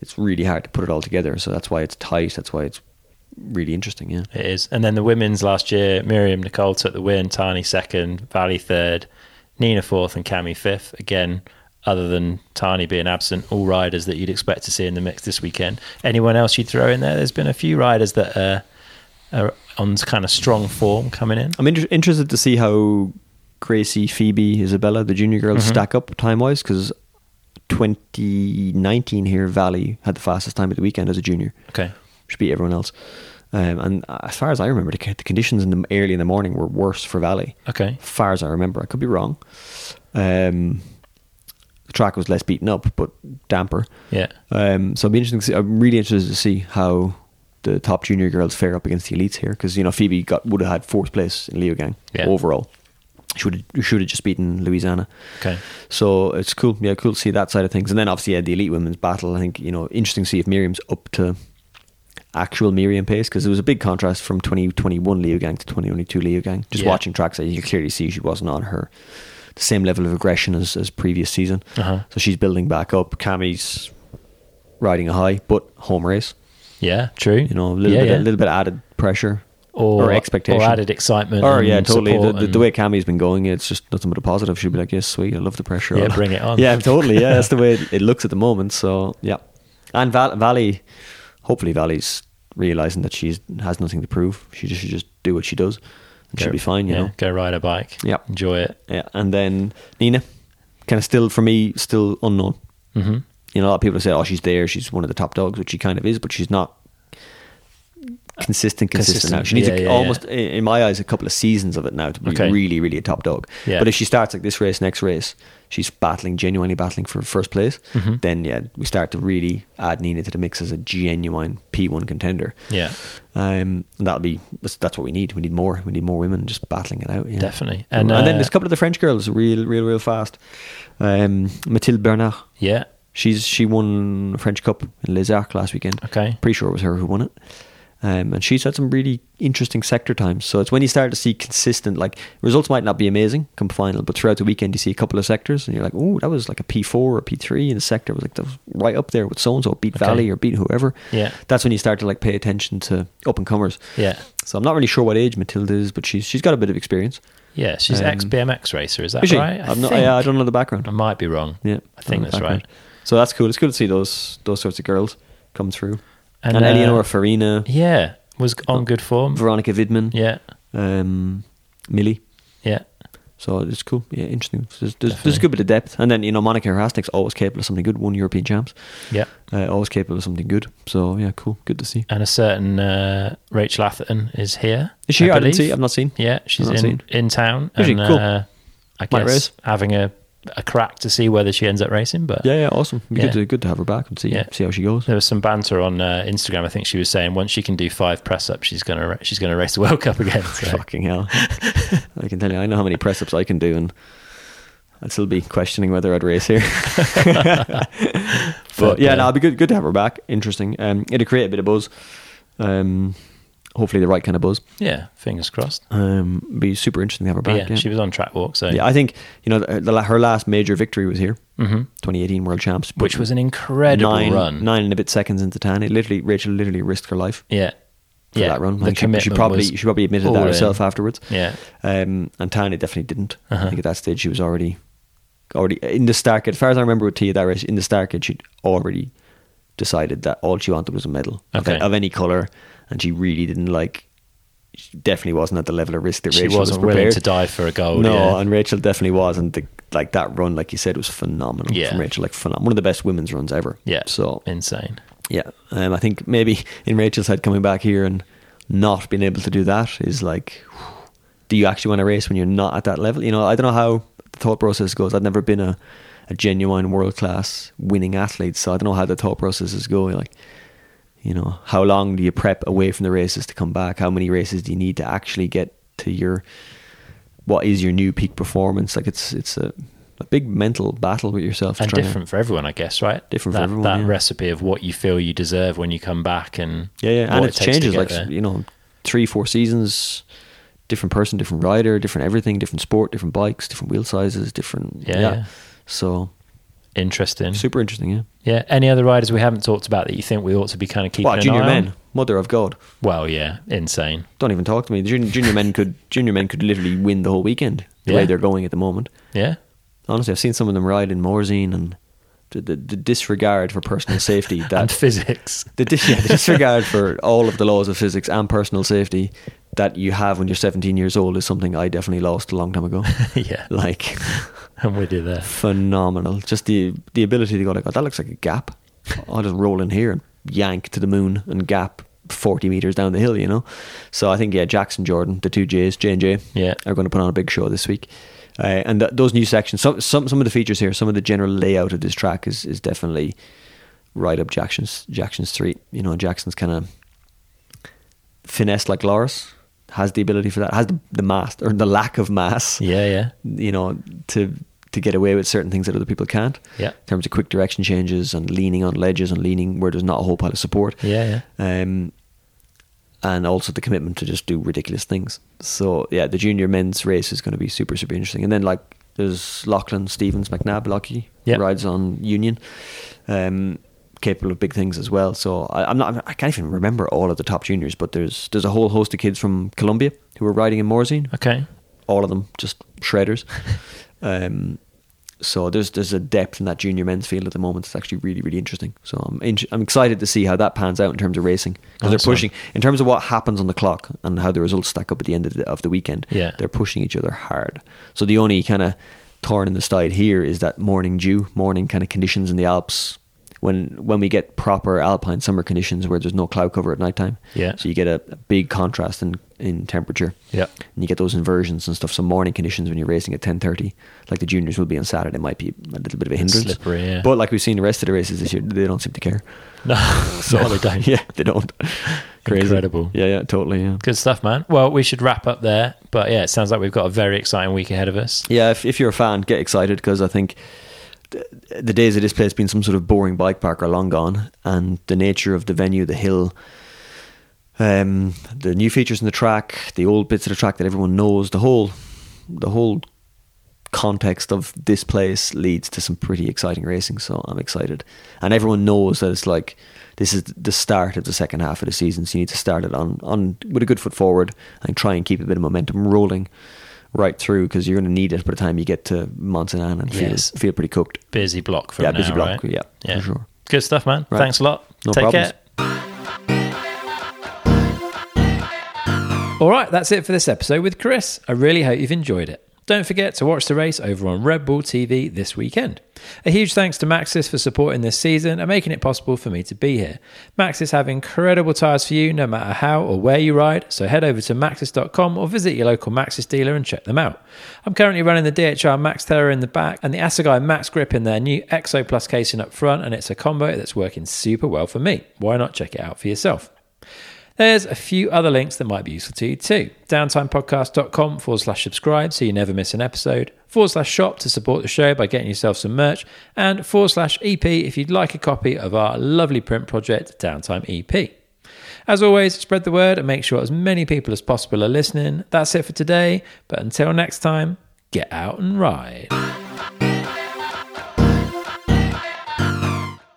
it's really hard to put it all together. So that's why it's tight. That's why it's really interesting, yeah. It is. And then the women's last year, Myriam Nicole took the win, Tahnée second, Vali third, Nina fourth and Cammy fifth. Again, other than Tahnée being absent, all riders that you'd expect to see in the mix this weekend. Anyone else you'd throw in there? There's been a few riders that are, are on kind of strong form coming in. I'm inter- interested to see how Gracie, Phoebe, Isabella, the junior girls mm-hmm. stack up time-wise, because twenty nineteen here, Vali had the fastest time at the weekend as a junior. Okay. Which beat everyone else. Um, and as far as I remember, the conditions in the early in the morning were worse for Vali. Okay. As far as I remember. I could be wrong. Um, the track was less beaten up, but damper. Yeah. Um, so it'd be interesting to see, I'm really interested to see how the top junior girls fare up against the elites here, because, you know, Phoebe got would have had fourth place in Leogang yeah. overall. She would have, should have just beaten Louisiana. Okay. So it's cool. Yeah, cool to see that side of things. And then obviously, yeah, the elite women's battle. I think, you know, interesting to see if Miriam's up to actual Miriam pace, because there was a big contrast from twenty twenty-one Leogang to twenty twenty-two Leogang. Just yeah. watching tracks, you could clearly see she wasn't on her the same level of aggression as, as previous season. Uh-huh. So she's building back up. Cammy's riding a high, but home race. Yeah, true. You know, a little, yeah, bit, yeah. A little bit added pressure. Or, or expectation. Or added excitement. Or, yeah, totally. The, the, the way Cammy's been going, it's just nothing but a positive. She'll be like, yes, sweet, I love the pressure. Yeah, bring it on. Yeah, totally. Yeah, that's the way it, it looks at the moment. So, yeah. And Val- Vali, hopefully Vali's realising that she has nothing to prove. She just should just do what she does. And go, she'll be fine, you yeah, know. Go ride her bike. Yeah. Enjoy it. Yeah. And then Nina, kind of still, for me, still unknown. Mm-hmm. You know, a lot of people say, oh, she's there. She's one of the top dogs, which she kind of is, but she's not consistent consistent now. She needs yeah, a, yeah, almost yeah. in my eyes a couple of seasons of it now to be okay. really really a top dog yeah. But if she starts like this race, next race, she's battling genuinely battling for first place, mm-hmm. then yeah we start to really add Nina to the mix as a genuine P one contender. Yeah um and that'll be that's what we need we need more we need more women just battling it out. yeah. Definitely. And, and uh, then there's a couple of the French girls real real real fast. um Mathilde Bernard, yeah she's she won a French Cup in Les Arcs last weekend. Okay pretty sure it was her who won it. Um, and she's had some really interesting sector times. So it's when you start to see consistent, like, results might not be amazing come final, but throughout the weekend you see a couple of sectors and you're like, oh, that was like a P four or a P three, and the sector was like that was right up there with so and so, beat okay. Vali or beat whoever. Yeah, that's when you start to like pay attention to up and comers. Yeah. So I'm not really sure what age Matilda is, but she's she's got a bit of experience. Yeah, she's um, ex B M X racer, is that is right? I'm not, I, I don't know the background. I might be wrong. Yeah, I think that's right. So that's cool. It's cool to see those those sorts of girls come through. And, and uh, Eleonora Farina. Yeah, was on good form. Veronica Widmann. Yeah. Um, Millie. Yeah. So it's cool. Yeah, interesting. There's, there's, there's a good bit of depth. And then, you know, Monica Hrasnik's always capable of something good. Won European champs. Yeah. Uh, always capable of something good. So, yeah, cool. Good to see. And a certain uh, Rachel Atherton is here. Is she I here? Believe. I didn't see. I've not seen. Yeah, she's in, seen. in town. Is and, she? Cool. Uh, I Might guess race. having a... a crack to see whether she ends up racing, but yeah, yeah awesome yeah. Good, to, good to have her back and see yeah. see how she goes. There was some banter on uh, Instagram. I think she was saying once she can do five press ups, she's gonna ra- she's gonna race the World Cup again. So. Fucking hell! I can tell you, I know how many press ups I can do, and I'd still be questioning whether I'd race here. But yeah, no, it'll be good. Good to have her back. Interesting. Um, it'll create a bit of buzz. Um, hopefully the right kind of buzz. Yeah, fingers crossed. Um, be super interesting to have her back. Yeah, yeah, she was on track walk, so yeah, I think you know the, the, her last major victory was here, mm-hmm. twenty eighteen World Champs, which was an incredible nine, run. Nine and a bit seconds into Tahnée, literally Rachel literally risked her life. Yeah, for yeah. that run, the she, she probably she probably admitted that herself in. afterwards. Yeah, um, and Tahnée definitely didn't. Uh-huh. I think at that stage she was already already in the Starkid. As far as I remember, with Tia that race in the Starkid, she'd already decided that all she wanted was a medal okay. of, of any colour. And she really didn't like, she definitely wasn't at the level of risk that she Rachel was prepared. She wasn't willing to die for a gold. No, yeah. And Rachel definitely was. And the, like that run, like you said, was phenomenal yeah. from Rachel. Like phenomenal. One of the best women's runs ever. Yeah, so insane. Yeah. Um, I think maybe in Rachel's head coming back here and not being able to do that is like, whew, do you actually want to race when you're not at that level? You know, I don't know how the thought process goes. I've never been a, a genuine world-class winning athlete. So I don't know how the thought processes go. Like, you know, how long do you prep away from the races to come back? How many races do you need to actually get to your, what is your new peak performance? Like it's it's a, a big mental battle with yourself. And different to, for everyone, I guess, right? Different that, for everyone. That yeah. recipe of what you feel you deserve when you come back, and yeah, yeah, and it, it changes. Like there. you know, three, four seasons. Different person, different rider, different everything, different sport, different bikes, different wheel sizes, different... Yeah. yeah. So... Interesting. Super interesting, yeah. Yeah. Any other riders we haven't talked about that you think we ought to be kind of keeping what, an junior eye men? On? Mother of God. Well, yeah. Insane. Don't even talk to me. The junior, junior men could junior men could literally win the whole weekend, the yeah. way they're going at the moment. Yeah. Honestly, I've seen some of them ride in Morzine, and the, the, the disregard for personal safety... that and physics. The, dis, yeah, the disregard for all of the laws of physics and personal safety... that you have when you're seventeen years old is something I definitely lost a long time ago. yeah. Like. And we do that. Phenomenal. Just the the ability to go like, oh, that looks like a gap. I'll just roll in here and yank to the moon and gap forty metres down the hill, you know? So I think, yeah, Jackson, Jordan, the two J's, J and J, yeah. are going to put on a big show this week. Uh, and th- those new sections, some, some some of the features here, some of the general layout of this track is, is definitely right up Jackson's, Jackson's street. You know, Jackson's kind of finessed like Loris. Has the ability for that, has the, the mass, or the lack of mass. Yeah, yeah. You know, to to get away with certain things that other people can't. Yeah. In terms of quick direction changes and leaning on ledges and leaning where there's not a whole pile of support. Yeah, yeah. Um, and also the commitment to just do ridiculous things. So, yeah, the junior men's race is going to be super, super interesting. And then, like, there's Lachlan, Stevens, McNabb, Lockie, yep. rides on Union. Um capable of big things as well. So I, I'm not I can't even remember all of the top juniors, but there's there's a whole host of kids from Colombia who are riding in Morzine. Okay. All of them just shredders. um so there's there's a depth in that junior men's field at the moment. It's actually really, really interesting. So I'm in, I'm excited to see how that pans out in terms of racing, because they're pushing so. in terms of what happens on the clock and how the results stack up at the end of the, of the weekend. Yeah. They're pushing each other hard. So the only kind of thorn in the side here is that morning dew, morning kind of conditions in the Alps. When when we get proper alpine summer conditions where there's no cloud cover at nighttime, yeah. so you get a, a big contrast in, in temperature, yeah, and you get those inversions and stuff. So morning conditions when you're racing at ten thirty, like the juniors will be on Saturday, might be a little bit of a hindrance. Slippery, yeah. But like we've seen the rest of the races this year, they don't seem to care. No, so no, they don't. Yeah, they don't. Crazy. Incredible. Yeah, yeah, totally. Yeah. Good stuff, man. Well, we should wrap up there. But yeah, it sounds like we've got a very exciting week ahead of us. Yeah, if if you're a fan, get excited, because I think the days of this place being some sort of boring bike park are long gone, and the nature of the venue, the hill, um, the new features in the track, the old bits of the track that everyone knows, the whole the whole context of this place leads to some pretty exciting racing. So I'm excited, and everyone knows that it's like this is the start of the second half of the season, so you need to start it on, on with a good foot forward and try and keep a bit of momentum rolling right through, because you're going to need it by the time you get to Montanan and feel, yes. feel pretty cooked. Busy block for yeah, now, busy block, right? yeah, yeah, for sure. Good stuff, man. Right. Thanks a lot. No Take problems. care. All right, that's it for this episode with Chris. I really hope you've enjoyed it. Don't forget to watch the race over on Red Bull T V this weekend. A huge thanks to Maxxis for supporting this season and making it possible for me to be here. Maxxis have incredible tyres for you no matter how or where you ride, so head over to maxxis dot com or visit your local Maxxis dealer and check them out. I'm currently running the D H R Max Terra in the back and the Assegai Max Grip in their new Exo Plus casing up front, and it's a combo that's working super well for me. Why not check it out for yourself? There's a few other links that might be useful to you too. downtimepodcast dot com forward slash subscribe so you never miss an episode, forward slash shop to support the show by getting yourself some merch, and forward slash E P if you'd like a copy of our lovely print project, Downtime E P. As always, spread the word and make sure as many people as possible are listening. That's it for today, but until next time, get out and ride.